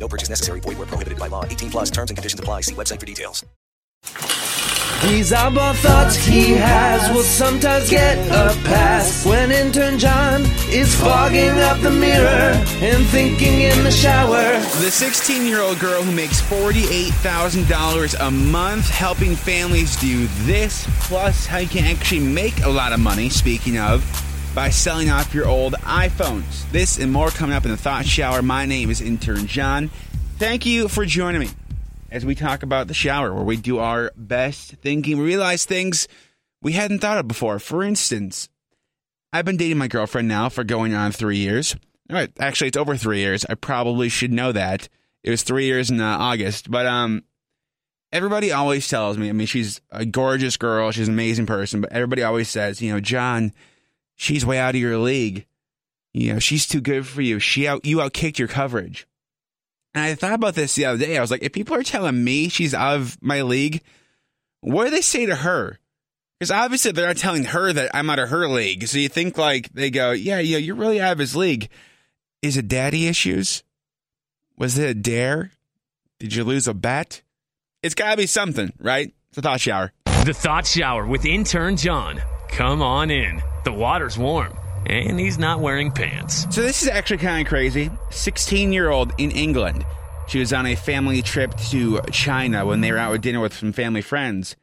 No purchase necessary. Void where prohibited by law. 18 plus terms and conditions apply. See website for details. These oddball thoughts he has will sometimes get a pass. When Intern John is fogging up the mirror and thinking in the shower. The 16-year-old girl who makes $48,000 a month helping families do this, plus how you can actually make a lot of money, speaking of, by selling off your old iPhones. This and more coming up in the Thought Shower. My name is Intern John. Thank you for joining me as we talk about the shower, where we do our best thinking. We realize things we hadn't thought of before. For instance, I've been dating my girlfriend now for going on 3 years. Actually, it's over 3 years. I probably should know that. It was 3 years in August. But everybody always tells me, she's a gorgeous girl. She's an amazing person. But everybody always says, John, she's way out of your league. She's too good for you. You outkicked your coverage. And I thought about this the other day. I was like, if people are telling me she's out of my league, what do they say to her? Because obviously they're not telling her that I'm out of her league. So you think like they go, yeah, you're really out of his league. Is it daddy issues? Was it a dare? Did you lose a bet? It's got to be something, right? It's a Thought Shower. The Thought Shower with Intern John. Come on in. The water's warm, and he's not wearing pants. So this is actually kind of crazy. 16-year-old in England. She was on a family trip to China when they were out with dinner with some family friends.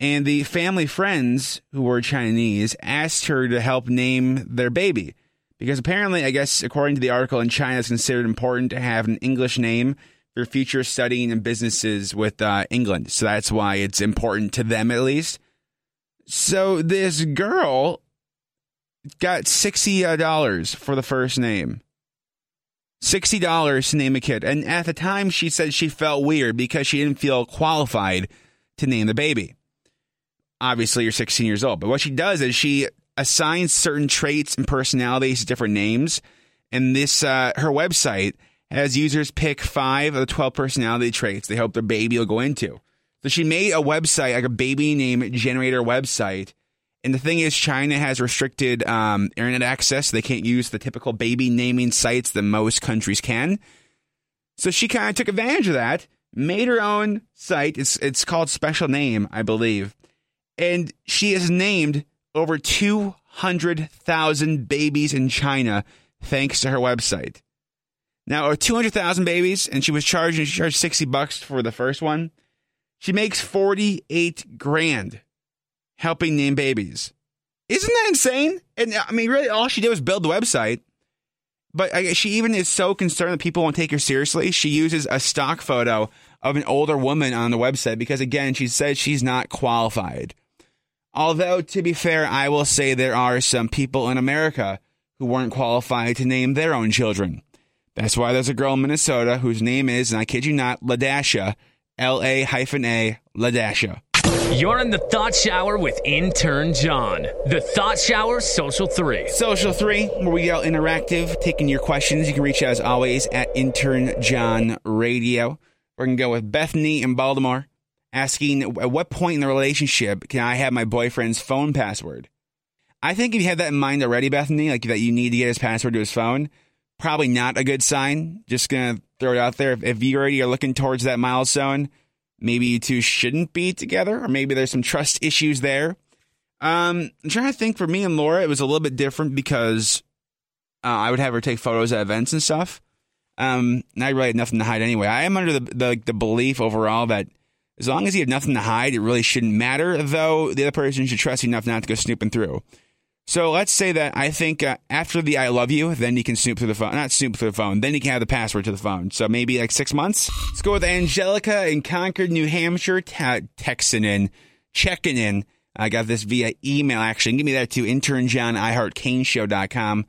And the family friends, who were Chinese, asked her to help name their baby. Because apparently, I guess, according to the article, in China, it's considered important to have an English name for future studying and businesses with England. So that's why it's important to them, at least. So this girl got $60 for the first name. $60 to name a kid. And at the time, she said she felt weird because she didn't feel qualified to name the baby. Obviously, you're 16 years old. But what she does is she assigns certain traits and personalities to different names. And this her website has users pick 5 of the 12 personality traits they hope their baby will go into. So she made a website, like a baby name generator website. And the thing is, China has restricted internet access. They can't use the typical baby naming sites that most countries can. So she kind of took advantage of that, made her own site. It's called Special Name, I believe. And she has named over 200,000 babies in China thanks to her website. Now, 200,000 babies, and she charged $60 for the first one. She makes $48,000. Helping name babies. Isn't that insane? And really, all she did was build the website. But she even is so concerned that people won't take her seriously. She uses a stock photo of an older woman on the website because, again, she said she's not qualified. Although, to be fair, I will say there are some people in America who weren't qualified to name their own children. That's why there's a girl in Minnesota whose name is, and I kid you not, Ladasha, L-A-A, Ladasha. You're in the Thought Shower with Intern John. The Thought Shower Social 3. Social 3, where we get all interactive, taking your questions. You can reach out, as always, at Intern John Radio. We're going to go with Bethany in Baltimore, asking, at what point in the relationship can I have my boyfriend's phone password? I think if you had that in mind already, Bethany, like that you need to get his password to his phone, probably not a good sign. Just going to throw it out there. If you already are looking towards that milestone, maybe you two shouldn't be together, or maybe there's some trust issues there. I'm trying to think. For me and Laura, it was a little bit different because I would have her take photos at events and stuff. And I really had nothing to hide anyway. I am under the belief overall that as long as you have nothing to hide, it really shouldn't matter, though the other person should trust you enough not to go snooping through. So let's say that I think after the I love you, then you can snoop through the phone. Not snoop through the phone. Then you can have the password to the phone. So maybe like 6 months. Let's go with Angelica in Concord, New Hampshire, texting in, checking in. I got this via email, actually. Give me that to internjohniheartcaneshow.com.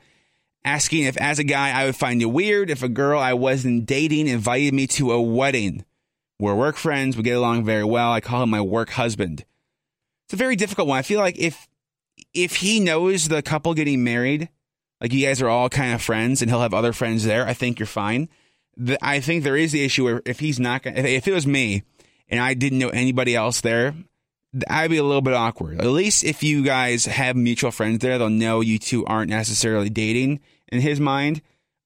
Asking if, as a guy, I would find it weird if a girl I wasn't dating invited me to a wedding. We're work friends. We get along very well. I call him my work husband. It's a very difficult one. I feel like if he knows the couple getting married, like you guys are all kind of friends and he'll have other friends there, I think you're fine. I think there is the issue where if he's not going to, if it was me and I didn't know anybody else there, I'd be a little bit awkward. At least if you guys have mutual friends there, they'll know you two aren't necessarily dating in his mind.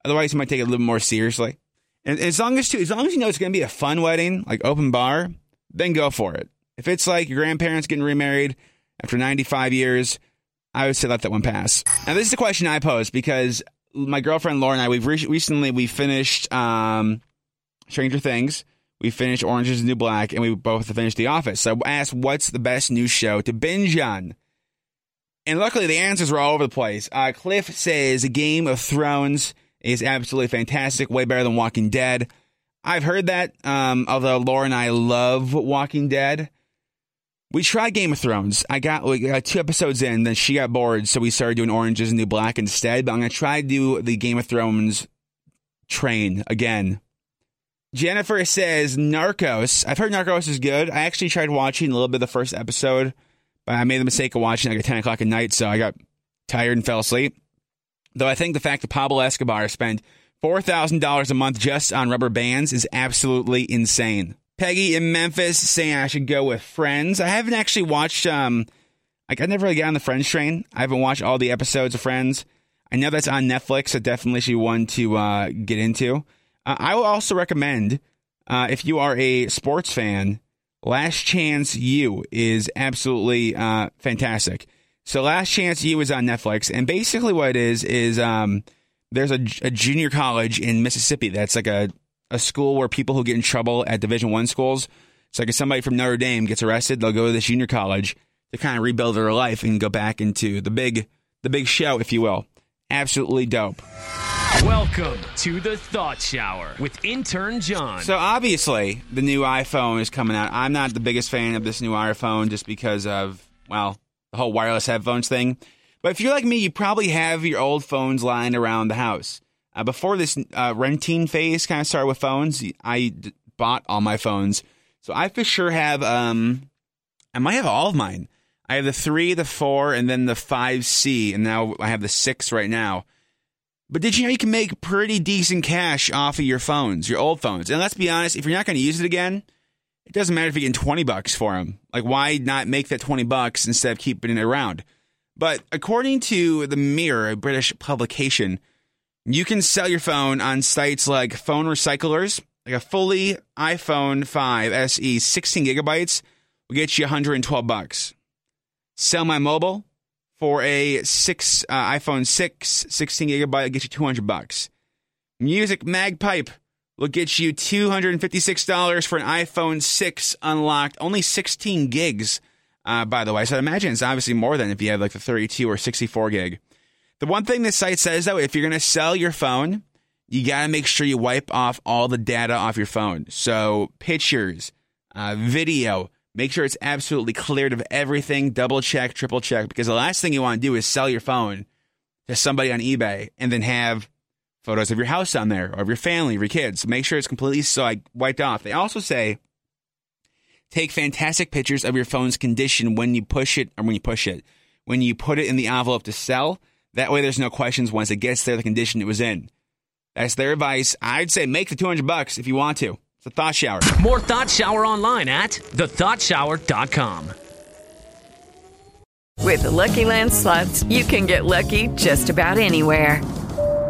Otherwise, he might take it a little more seriously. And as long as you know it's going to be a fun wedding, like open bar, then go for it. If it's like your grandparents getting remarried after 95 years, I would say let that one pass. Now, this is a question I posed because my girlfriend Laura and I, we recently finished Stranger Things. We finished Orange is the New Black, and we both finished The Office. So I asked, what's the best new show to binge on? And luckily, the answers were all over the place. Cliff says Game of Thrones is absolutely fantastic, way better than Walking Dead. I've heard that, although Laura and I love Walking Dead. We tried Game of Thrones. I got like 2 episodes in, then she got bored, so we started doing Orange is the New Black instead. But I'm going to try to do the Game of Thrones train again. Jennifer says Narcos. I've heard Narcos is good. I actually tried watching a little bit of the first episode, but I made the mistake of watching like at 10 o'clock at night, so I got tired and fell asleep. Though I think the fact that Pablo Escobar spent $4,000 a month just on rubber bands is absolutely insane. Peggy in Memphis saying I should go with Friends. I haven't actually watched, I never really got on the Friends train. I haven't watched all the episodes of Friends. I know that's on Netflix, so definitely should be one to get into. I will also recommend, if you are a sports fan, Last Chance U is absolutely fantastic. So Last Chance U is on Netflix, and basically what it is there's a junior college in Mississippi that's like a school where people who get in trouble at Division I schools, it's like if somebody from Notre Dame gets arrested, they'll go to this junior college to kind of rebuild their life and go back into the big show, if you will. Absolutely dope. Welcome to the Thought Shower with Intern John. So obviously, the new iPhone is coming out. I'm not the biggest fan of this new iPhone just because of, well, the whole wireless headphones thing. But if you're like me, you probably have your old phones lying around the house. Before this renting phase kind of started with phones, I bought all my phones. So I for sure have, I might have all of mine. I have the 3, the 4, and then the 5C, and now I have the 6 right now. But did you know you can make pretty decent cash off of your phones, your old phones? And let's be honest, if you're not going to use it again, it doesn't matter if you're getting $20 for them. Like, why not make that $20 instead of keeping it around? But according to The Mirror, a British publication, you can sell your phone on sites like Phone Recyclers. Like a fully iPhone 5 SE 16 gigabytes will get you $112. Sell My Mobile. For a iPhone 6, 16 gigabyte, it'll get you $200. Music Magpipe will get you $256 for an iPhone 6 unlocked. Only 16 gigs, by the way. So I imagine it's obviously more than if you have like the 32 or 64 gig. The one thing this site says, though, if you're going to sell your phone, you got to make sure you wipe off all the data off your phone. So pictures, video. Make sure it's absolutely cleared of everything. Double check, triple check, because the last thing you want to do is sell your phone to somebody on eBay and then have photos of your house on there or of your family, of your kids. Make sure it's completely wiped off. They also say take fantastic pictures of your phone's condition when you put it in the envelope to sell. That way, there's no questions once it gets there the condition it was in. That's their advice. I'd say make the $200 if you want to. The Thought Shower. More Thought Shower online at thethoughtshower.com. With the Lucky Land Slots, you can get lucky just about anywhere.